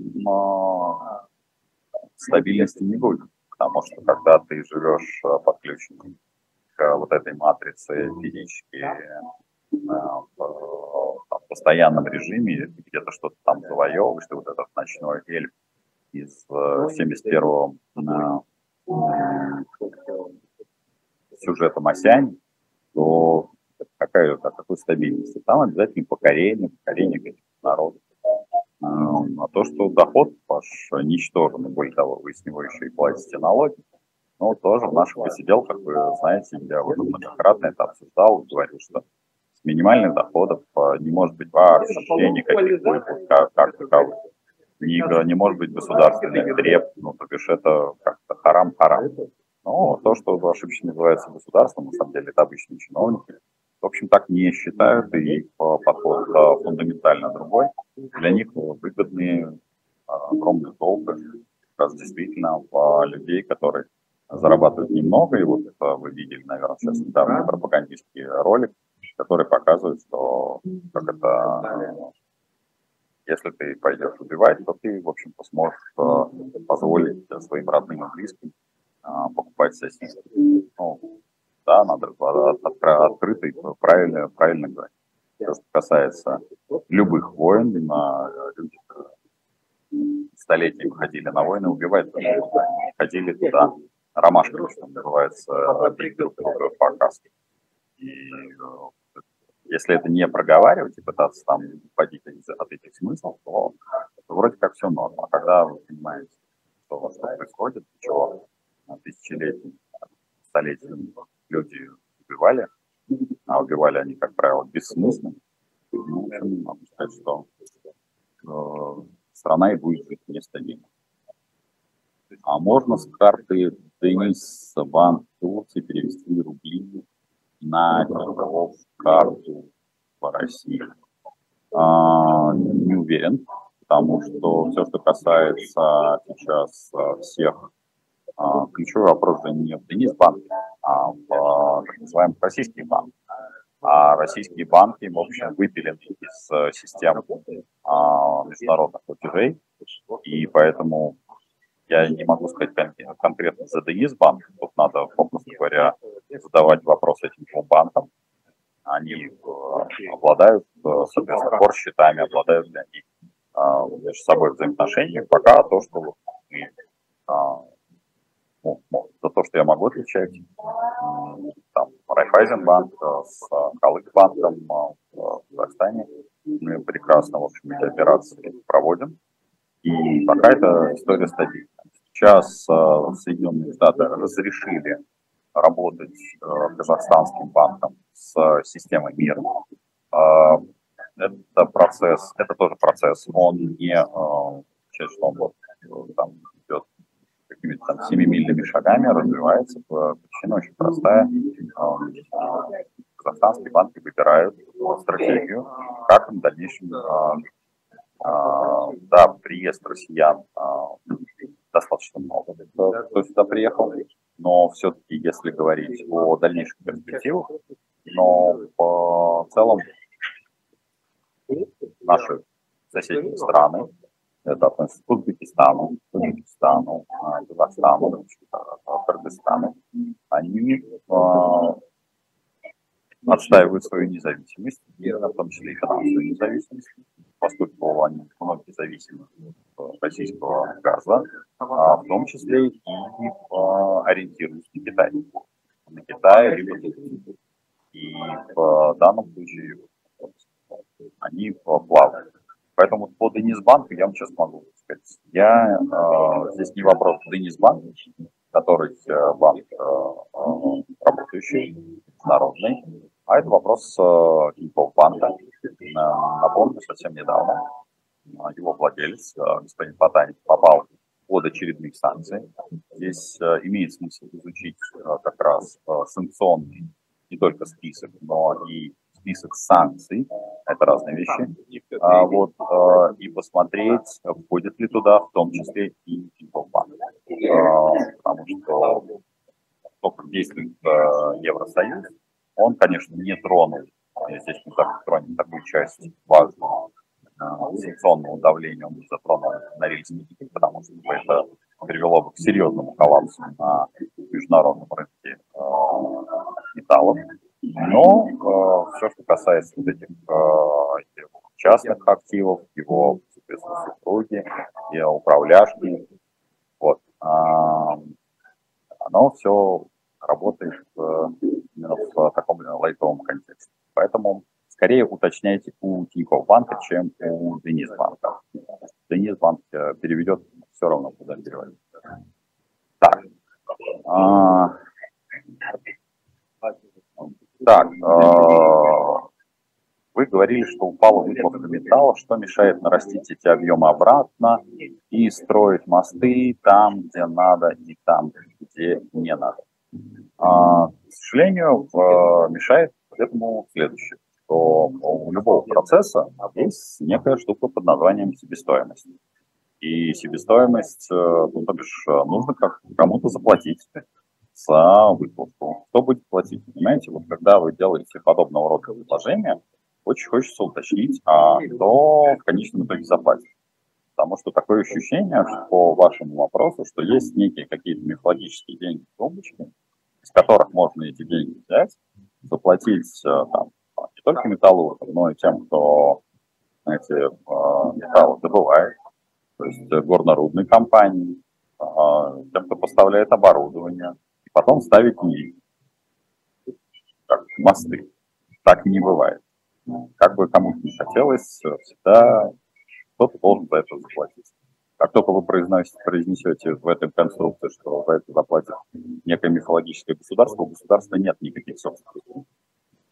стабильности не будет, потому что когда ты живешь подключенным к вот этой матрице физически в постоянном режиме, где-то что-то там завоевываешь, ты вот этот ночной эльф из семьдесят первого сюжета «Масянь», то какая, о какой стабильности. Там обязательно покорение, покорение каких-то народов. А то, что доход ваш ничтожный, более того, вы с него еще и платите налоги, но тоже в наших посиделках, вы знаете, я уже многократно это обсуждал, говорил, что с минимальных доходов не может быть вообще никаких выплат, как, как таковых. Не, не может быть государственных треб, ну, то бишь это как-то харам-харам. Но то, что ошибочно называется государством, на самом деле это обычные чиновники, в общем, так не считают, и их подход фундаментально другой. Для них выгодные огромные долги, как раз действительно в людей, которые зарабатывают немного. И вот вы видели, наверное, сейчас недавно пропагандистский ролик, который показывает, что как это, если ты пойдешь убивать, то ты, в общем-то, сможешь позволить своим родным и близким покупать сосиски. Да, надо открыто и правильно, правильно говорить. Все, что касается любых войн, люди столетиями ходили на войны, убивать ходили туда ромашками, что называется, бить друг друга по каске. И если это не проговаривать и пытаться там уходить от этих смыслов, то вроде как все норма. А когда вы понимаете, что у вас происходит, чего тысячелетиями, столетиями люди убивали, а убивали они, как правило, бессмысленно. Ну, в общем, могу сказать, что э, страна и будет жить нестабильно. А можно с карты Денис Банк Турции перевести рубли на Тинькофф карту по России, а, не уверен, потому что все, что касается сейчас всех, а, ключевой вопрос же не в Денисбанке, а в так называемых российских банках. А российские банки, в общем, выпилены из системы а, международных платежей, и поэтому я не могу сказать конкретно за Денисбанк. Тут надо, попросту говоря, задавать вопрос этим двум банкам. Они обладают, соответственно, корсчетами, обладают ли они а, между собой взаимоотношениями. Пока то, что мы, а, ну, за то, что я могу отвечать, там, Райфайзенбанк с Халык-банком в Казахстане, мы прекрасно, в общем, эти операции проводим. И пока эта история стабильна. Сейчас э, Соединенные Штаты разрешили работать э, казахстанским банком с системой МИР. Э, это процесс, это тоже процесс. Он не, э, сейчас, что он вот, там, идет какими-то там семимильными шагами, развивается. Причина очень простая. Э, казахстанские банки выбирают стратегию, как им в дальнейшем э, Да, приезд россиян достаточно много, кто сюда приехал, но все-таки, если говорить о дальнейших перспективах, но в целом наши соседние страны, это относится к Узбекистану, Таджикистану, Казахстану, Кыргызстану, они отстаивают свою независимость, в том числе и финансовую независимость, поскольку они многие зависимы от российского газа, а в том числе и ориентируются на Китай. На Китай либо на Китай. И в данном случае они плавают. Поэтому по Денисбанку я вам сейчас могу сказать. Я, здесь не вопрос Денисбанка, который банк работающий, народный, а это вопрос Тинькофф банка. Напомню, совсем недавно его владелец, господин Потаник, попал под очередные санкции. Здесь имеет смысл изучить как раз санкционный не только список, но и список санкций. Это разные вещи. Вот, и посмотреть, входит ли туда в том числе и Тинькофф банк. Потому что только действует Евросоюз, он, конечно, не тронул, здесь мы так тронем такую часть важного санкционного давления, он не затронул на рельсы, потому что это привело бы к серьезному коллапсу на международном рынке металлов. Но все, что касается вот этих частных активов, его, соответственно, супруги, его управляшки, вот, оно все работает именно в таком лайтовом контексте. Поэтому скорее уточняйте у Тинькофф банка, чем у Денисбанка. Денисбанк переведет все равно, куда переводить. Так. А, так. А, вы говорили, что упала выплавка металла, что мешает нарастить эти объемы обратно и строить мосты там, где надо, и там, где не надо. А, к сожалению, в, мешает этому следующее, что у любого процесса есть некая штука под названием себестоимость. И себестоимость, ну, то бишь, нужно как кому-то заплатить за выплату. Кто будет платить? Понимаете, вот когда вы делаете подобного рода предложения, очень хочется уточнить, а кто в конечном итоге заплатит. Потому что такое ощущение, что по вашему вопросу, что есть некие какие-то мифологические деньги в тумбочке, из которых можно эти деньги взять, заплатить там, не только металлургам, но и тем, кто, знаете, металл добывает, то есть горнорудной компании, тем, кто поставляет оборудование, и потом ставить нить, как мосты. Так не бывает. Как бы кому-то не хотелось, всегда кто-то должен за это заплатить. Как только вы произнесете в этой конструкции, что за это заплатит некое мифологическое государство, у государства нет никаких собственностей.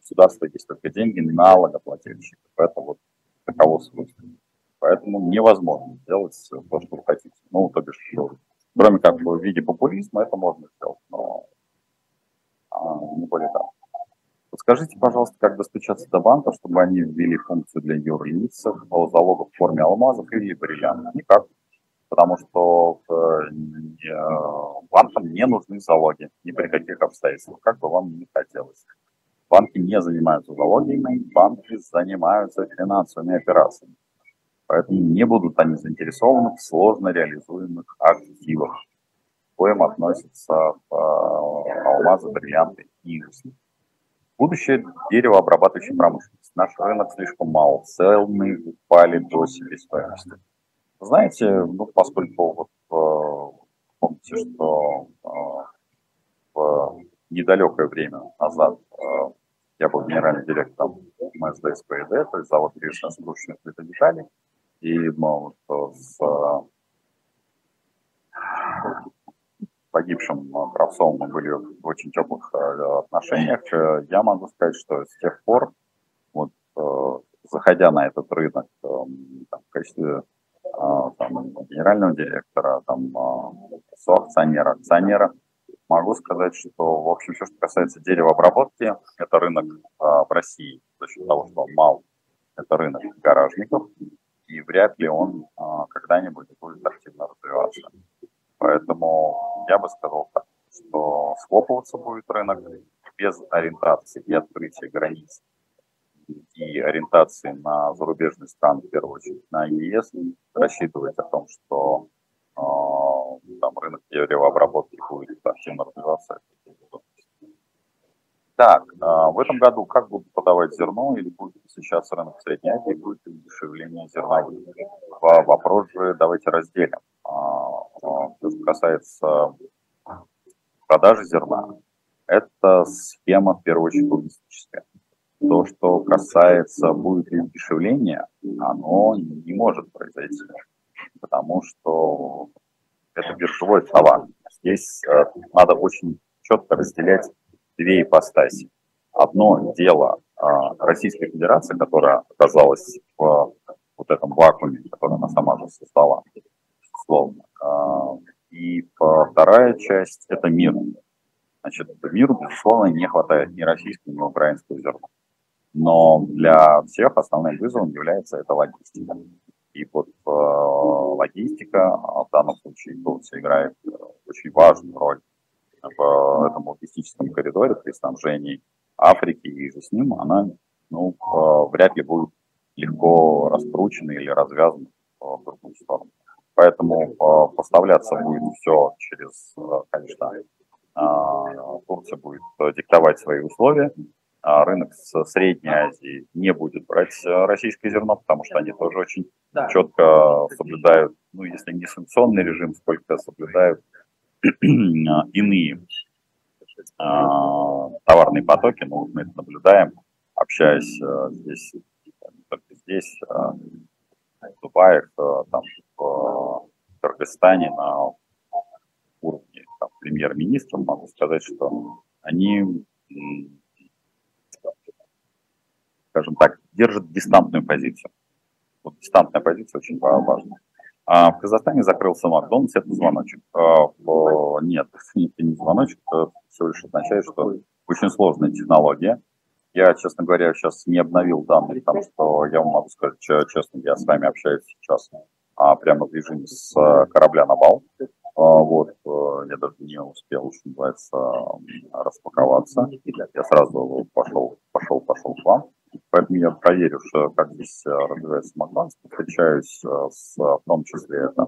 Государство есть только деньги налогоплательщиков. Это вот таково свойство. Поэтому невозможно сделать то, что вы хотите. Ну, то бишь, кроме как в виде популизма, это можно сделать, но а, не более того. Подскажите, пожалуйста, как достучаться до банка, чтобы они ввели функцию для юрлиц по залогу в форме алмазов или бриллиантов? Никак, потому что банкам не нужны залоги ни при каких обстоятельствах, как бы вам ни хотелось. Банки не занимаются залогами, банки занимаются финансовыми операциями. Поэтому не будут они заинтересованы в сложно реализуемых активах, к коим относятся алмазы, бриллианты и усы. Будущее деревообрабатывающей промышленности. Наш рынок слишком мал, цены упали до себестоимости. Знаете, ну, поскольку вот, помните, что в недалекое время назад я был генеральным директором МСДСПД, то есть завод рельсно-стружечных деталей, и мы вот с погибшим Кравцовым мы были в очень теплых отношениях. Я могу сказать, что с тех пор, вот, заходя на этот рынок там, в качестве там, генерального директора, там, соакционера, акционера, могу сказать, что, в общем, все, что касается деревообработки, это рынок а, в России, за счет того, что он мал, это рынок гаражников, и вряд ли он а, когда-нибудь будет активно развиваться. Поэтому я бы сказал так, что схлопываться будет рынок без ориентации и открытия границ, и ориентации на зарубежные страны, в первую очередь на ЕС, рассчитывать о том, что там рынок деревообработки будет активно развиваться. Так, в этом году как будут подавать зерно, или будет сейчас рынок Средней Азии, будет ли удешевление зерновых? Вопрос же давайте разделим. Что касается продажи зерна, это схема в первую очередь логистическая. То, что касается будет ли удешевление, оно не может произойти, потому что это биржевой товар. Здесь э, надо очень четко разделять две ипостаси. Одно дело э, Российской Федерации, которая оказалась в э, вот этом вакууме, который она сама же создала, условно. Э, и вторая часть – это мир. Значит, миру, безусловно, не хватает ни российского, ни украинского зерна. Но для всех основным вызовом является эта логистика. И вот э, логистика в данном случае играет очень важную роль в этом логистическом коридоре при снабжении Африки, и же с ним она ну, э, вряд ли будет легко раскручена или развязана в другую сторону. Поэтому э, поставляться будет все через, конечно, э, Турция будет диктовать свои условия. Рынок с Средней Азии не будет брать российское зерно, потому что они тоже очень да. четко соблюдают, ну, если не санкционный режим, сколько соблюдают иные а, товарные потоки. Ну, мы это наблюдаем, общаясь а, здесь, здесь а, в Дубае, а, там, в Кыргызстане на уровне премьер-министра, могу сказать, что они... скажем так, держит дистантную позицию. Вот дистантная позиция очень важна. А в Казахстане закрылся Макдональдс, это звоночек. А, о, нет, это не звоночек, это всего лишь означает, что очень сложная технология. Я, честно говоря, сейчас не обновил данные, потому что я вам могу сказать, честно, я с вами общаюсь сейчас а, прямо в режиме с корабля на бал. А, вот, я даже не успел, что называется, распаковаться. Я сразу пошел, пошел, пошел к вам. Поэтому я проверю, что как здесь развивается Макдональдс, встречаюсь с, в том числе там,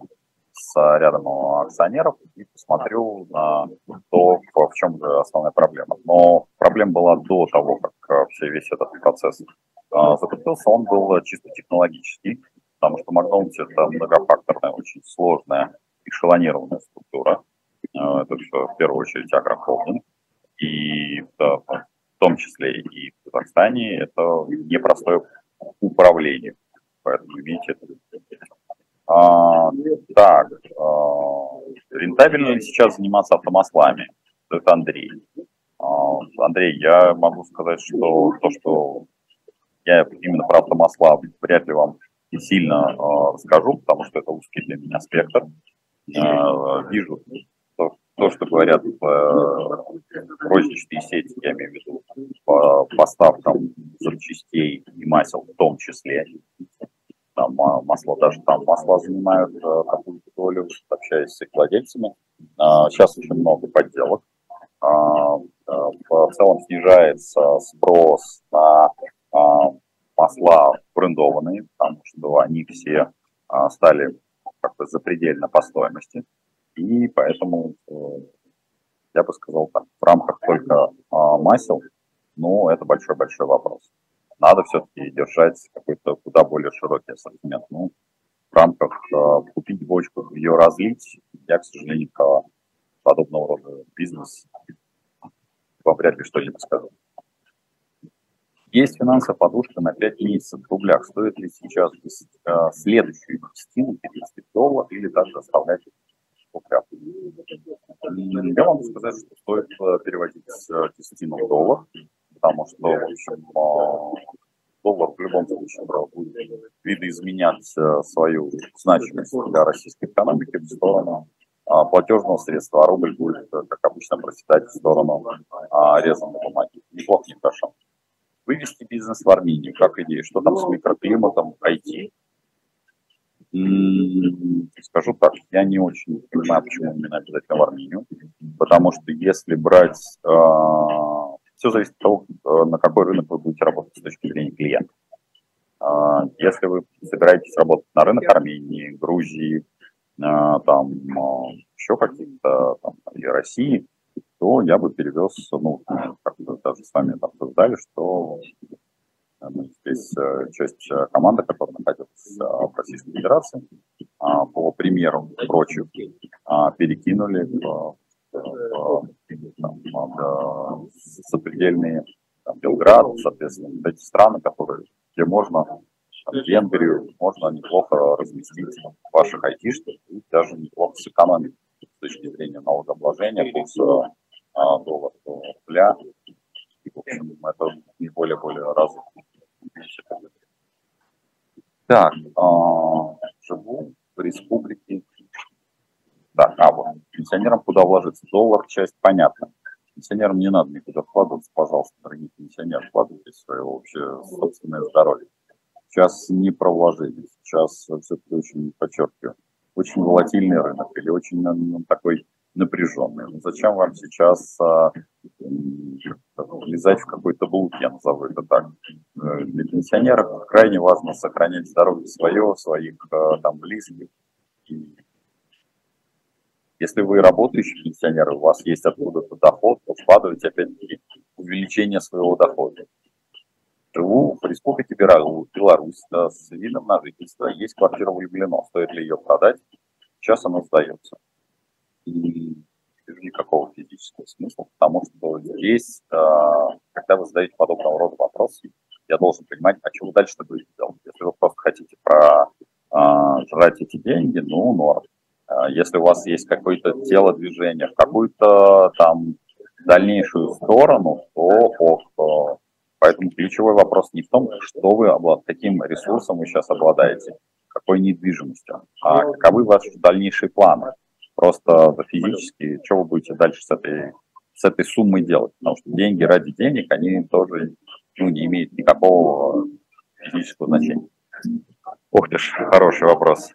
с рядом акционеров и посмотрю на то, в чем же основная проблема. Но проблема была до того, как весь этот процесс закрутился, он был чисто технологический, потому что Макдональдс – это многофакторная, очень сложная, эшелонированная структура. Это все, в первую очередь, агрохолдинг. И да, в том числе и в Казахстане, это непростое управление. Поэтому видите это. А, так, а, рентабельно ли сейчас заниматься автомаслами? Это Андрей. А, Андрей, я могу сказать, что то, что я именно про автомасла вряд ли вам сильно а, расскажу, потому что это узкий для меня спектр. А, вижу, что то, что говорят э, розничные сети, я имею в виду, по поставкам запчастей и масел в том числе. Там масла, даже там масла занимают э, такую долю, общаясь с их владельцами. Э, сейчас очень много подделок. Э, э, в целом снижается спрос на э, масла брендованные, потому что они все э, стали как-то запредельно по стоимости. И поэтому, э, я бы сказал так, в рамках только э, масел, ну, это большой-большой вопрос. Надо все-таки держать какой-то куда более широкий ассортимент. Ну, в рамках э, купить бочку, ее разлить, я, к сожалению, про подобного рода бизнес вряд ли что-нибудь скажу. Есть финансовая подушка на пять месяцев в рублях. Стоит ли сейчас э, следующую инвестицию пятьдесят долларов или даже оставлять в рублях? Я могу сказать, что стоит переводить десятину в доллар. Потому что, в общем, доллар в любом случае будет видоизменять свою значимость для российской экономики в сторону платежного средства, а рубль будет, как обычно, проседать в сторону резаной бумаги. Неплохо, не хорошо. Вывести бизнес в Армению, как идея? Что там с микроклиматом, ай ти? Скажу так, я не очень понимаю, почему именно обязательно в Армению. Потому что если брать... Все зависит от того, на какой рынок вы будете работать с точки зрения клиента. Если вы собираетесь работать на рынок Армении, Грузии, там еще каких-то, или России, то я бы перевез, ну, как мы даже с вами обсуждали, что здесь часть команды, которая находится в Российской Федерации, по примеру прочих, перекинули в Там, сопредельные там, Белград, соответственно, эти страны, которые, где можно, там, Венгрию, можно неплохо разместить ваших айтишников и даже неплохо сэкономить с точки зрения налогообложения, курса а, доллара, рубля. И, в общем, это не более-более разумные вещи. Так, а, живу в республике. Так, а вот пенсионерам куда вложиться? Доллар, часть, понятно. Пенсионерам не надо никуда вкладываться, пожалуйста, дорогие пенсионеры, вкладывайте свое общее собственное здоровье. Сейчас не про вложение, сейчас все-таки очень, подчеркиваю, очень волатильный рынок или очень ну, такой напряженный. Ну, зачем вам сейчас а, влезать в какой-то блуд, я назову это так. Для пенсионеров крайне важно сохранять здоровье свое, своих там близких. Если вы работающий пенсионер, у вас есть откуда-то доход, то вкладывайте опять-таки увеличение своего дохода. Живу в республике Беларусь с видом на жительство. Есть квартира в Люблино. Стоит ли ее продать? Сейчас она сдается. И никакого физического смысла, потому что здесь, когда вы задаете подобного рода вопросы, я должен понимать, а чего дальше-то будете делать. Если вы просто хотите прожрать эти деньги, ну, норм. Если у вас есть какое-то телодвижение в какую-то там дальнейшую сторону, то ок. Поэтому ключевой вопрос не в том, что вы обладаете, каким ресурсом вы сейчас обладаете, какой недвижимостью, а каковы ваши дальнейшие планы. Просто физически, что вы будете дальше с этой, с этой суммой делать. Потому что деньги ради денег, они тоже ну, не имеют никакого физического значения. Ох ты ж, хороший вопрос.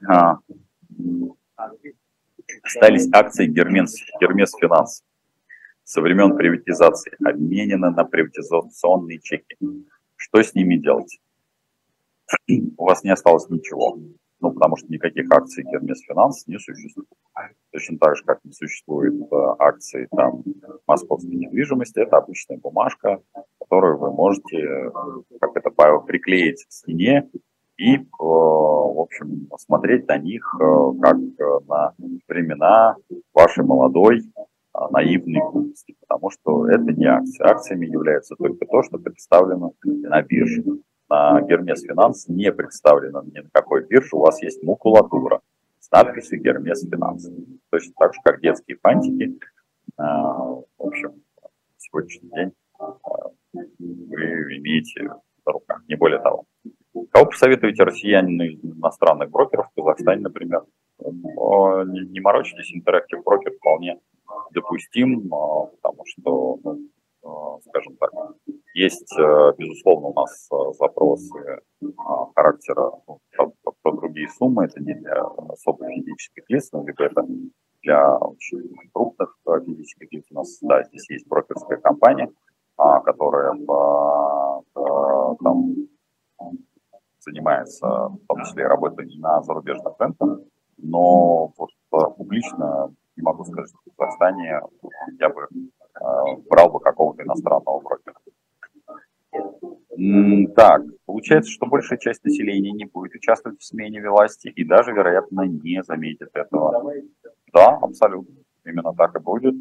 Остались акции Гермес, Гермес Финанс со времен приватизации, обменены на приватизационные чеки. Что с ними делать? У вас не осталось ничего. Ну, потому что никаких акций Гермес Финанс не существует. Точно так же, как не существует акции там, московской недвижимости. Это обычная бумажка, которую вы можете, как это Павел, приклеить к стене. И, в общем, смотреть на них, как на времена вашей молодой, наивной глупости. Потому что это не акции. Акциями является только то, что представлено на бирже. На Гермес Финанс не представлено ни на какой бирже. У вас есть макулатура с надписью Гермес Финанс. Точно так же, как детские фантики. В общем, сегодняшний день вы имеете в руках, не более того. Кого посоветуете россиянину из иностранных брокеров в Казахстане, например? Не морочитесь, интерактив брокер вполне допустим, потому что, скажем так, есть, безусловно, у нас запросы характера ну, про другие суммы, это не для особых физических лиц, но либо это для очень крупных физических лиц. У нас, да, здесь есть брокерская компания, которая там занимается, в том числе, работой на зарубежных рынках, но вот публично не могу сказать, что в Казахстане я бы брал бы какого-то иностранного брокера. Так, получается, что большая часть населения не будет участвовать в смене власти и даже, вероятно, не заметит этого. Да, абсолютно. Именно так и будет.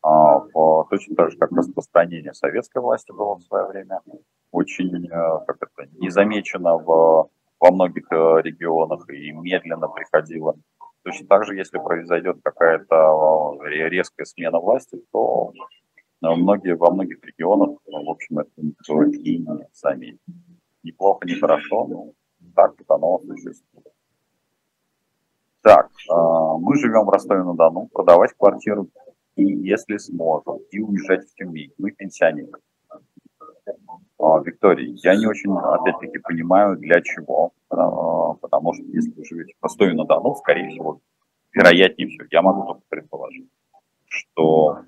А, в, точно так же, как распространение советской власти было в свое время. Очень как это, незамечено в, во многих регионах и медленно приходило. Точно так же, если произойдет какая-то резкая смена власти, то многие, во многих регионах, в общем, это никто и не заметит. Неплохо, нехорошо, но так вот оно существует. Так, мы живем в Ростове-на-Дону, продавать квартиру, и если сможем, и уезжать в Тюмень. Мы пенсионеры. Виктория, я не очень, опять-таки, понимаю, для чего. Потому что если вы живете в Ростове-на-Дону, скорее всего, вероятнее всего, я могу только предположить, что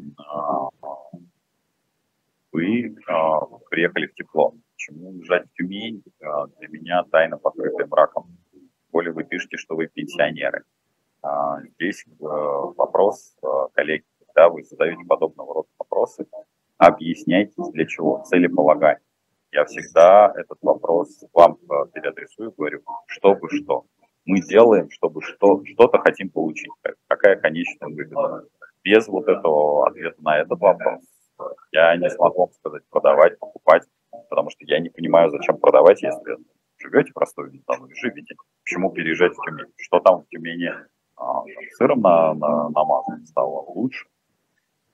вы приехали в тепло. Почему уезжать в Тюмень? Для меня тайна, покрытая мраком. Коли вы пишете, что вы пенсионеры. Здесь вопрос, коллеги, когда вы задаете подобного рода вопросы, объясняйтесь, для чего, целеполагание. Я всегда этот вопрос вам переадресую, говорю, чтобы что. Мы делаем, чтобы что, что-то хотим получить. Какая конечная выгода? Без вот этого ответа на этот вопрос я не смогу вам сказать продавать, покупать, потому что я не понимаю, зачем продавать, если живете в Ростове-на-Дону, живите. Почему переезжать в Тюмень? Что там в Тюмени а, сыром на, на, намазано стало лучше?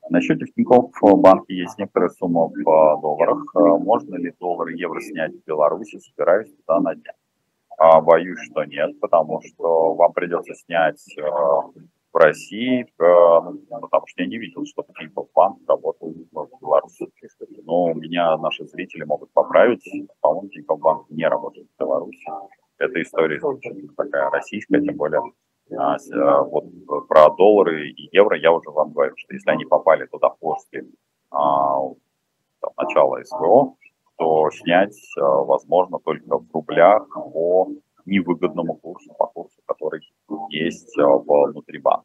На счете в Тинькофф банке есть некоторая сумма в долларах. Можно ли доллары и евро снять в Беларуси? Собираюсь туда на день. А, боюсь, что нет, потому что вам придется снять а, в России, а, потому что я не видел, что Тинькофф банк работал в Беларуси. Но у меня наши зрители могут поправить. По-моему, Тинькофф банк не работает в Беларуси. Эта история такая российская, тем более а, вот про доллары и евро я уже вам говорю, что если они попали туда после а, там, начала СВО, то снять а, возможно только в рублях по невыгодному курсу, по курсу, который есть а, внутри банка.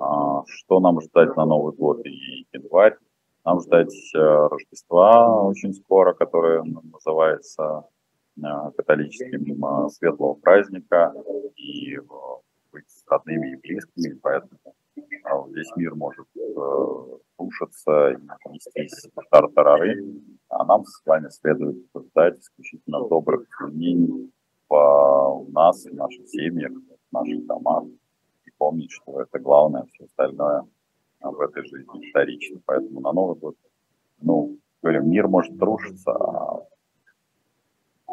А, что нам ждать на Новый год и январь? Нам ждать а, Рождества очень скоро, которое называется католическим светлого праздника и быть с родными и близкими, поэтому весь мир может рушиться и нестись в тартарары, а нам с вами следует ждать исключительно добрых мнений по нас и наших семьях, в наших домах, и помнить, что это главное, все остальное в этой жизни вторично, поэтому на Новый год, ну, говорим, мир может рушиться, а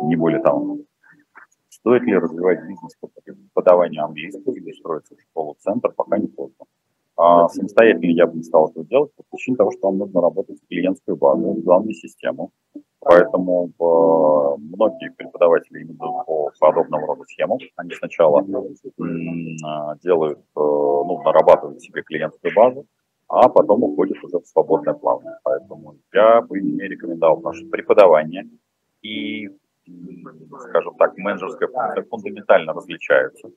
не более того. Стоит ли развивать бизнес по подаванию английского или строиться в школу-центр, пока не поздно. А самостоятельно я бы не стал этого делать по причине того, что вам нужно работать в клиентскую базу, в данную систему. Поэтому в, многие преподаватели идут по подобному роду схему. Они сначала м, делают, ну, нарабатывают себе клиентскую базу, а потом уходят уже в свободное плавание. Поэтому я бы не рекомендовал наше преподавание и, скажем так, менеджерская функция фундаментально различаются,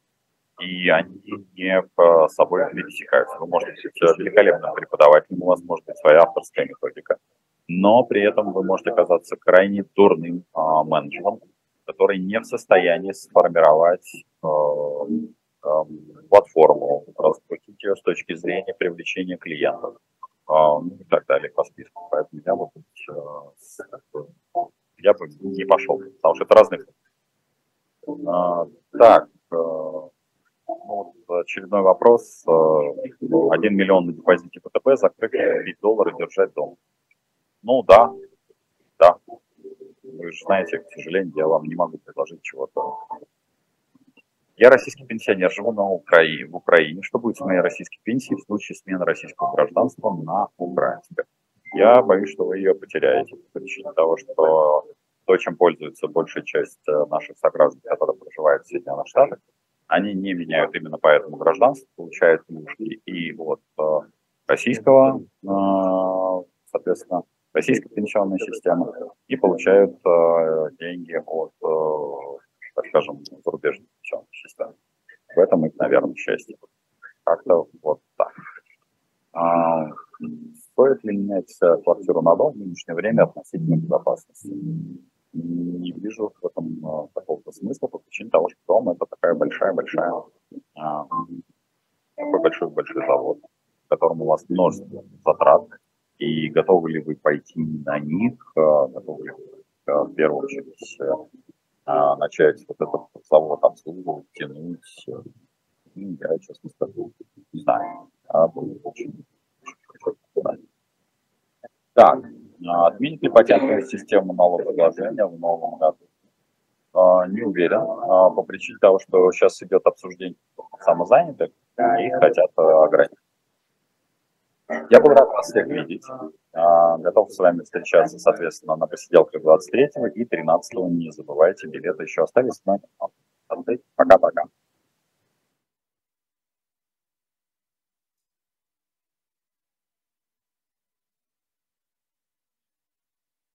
и они не по собой пересекаются. Вы можете быть великолепным преподавателем, у вас может быть своя авторская методика, но при этом вы можете оказаться крайне дурным а, менеджером, который не в состоянии сформировать а, а, платформу, раскрутить ее с точки зрения привлечения клиентов а, ну, и так далее по списку. Поэтому я вот а, я бы не пошел, потому что это разные. А, так, ну, вот очередной вопрос. один миллион на депозите ПТП, закрыть пять долларов и держать дома. Ну да, да. Вы же знаете, к сожалению, я вам не могу предложить чего-то Я российский пенсионер, живу на Украине, в Украине. Что будет с моей российской пенсией в случае смены российского гражданства на украинское? Я боюсь, что вы ее потеряете по причине того, что то, чем пользуется большая часть наших сограждан, которые проживают в Соединенных Штатах, они не меняют именно по этому гражданству, получают нужды и вот российского, соответственно, российской пенсионной системы, и получают деньги от, так скажем, зарубежной пенсионной системы. В этом их, наверное, счастье. Как-то вот так. Стоит ли менять квартиру на дом в нынешнее время относительно безопасности? Не вижу в этом такого-то смысла по причине того, что дом — это такая большая-большая, такой большой-большой завод, в котором у вас множество затрат, и готовы ли вы пойти на них, готовы ли вы в первую очередь начать вот этот завод обслуживать, тянуть, я, честно скажу, не знаю, будет очень. Так, отменит ли патентную систему налогообложения в новом году? Не уверен, по причине того, что сейчас идет обсуждение самозанятых, и их хотят ограничить. Я был рад вас всех видеть, готов с вами встречаться, соответственно, на посиделках двадцать третьего и тринадцатого. Не забывайте, билеты еще остались. Пока-пока.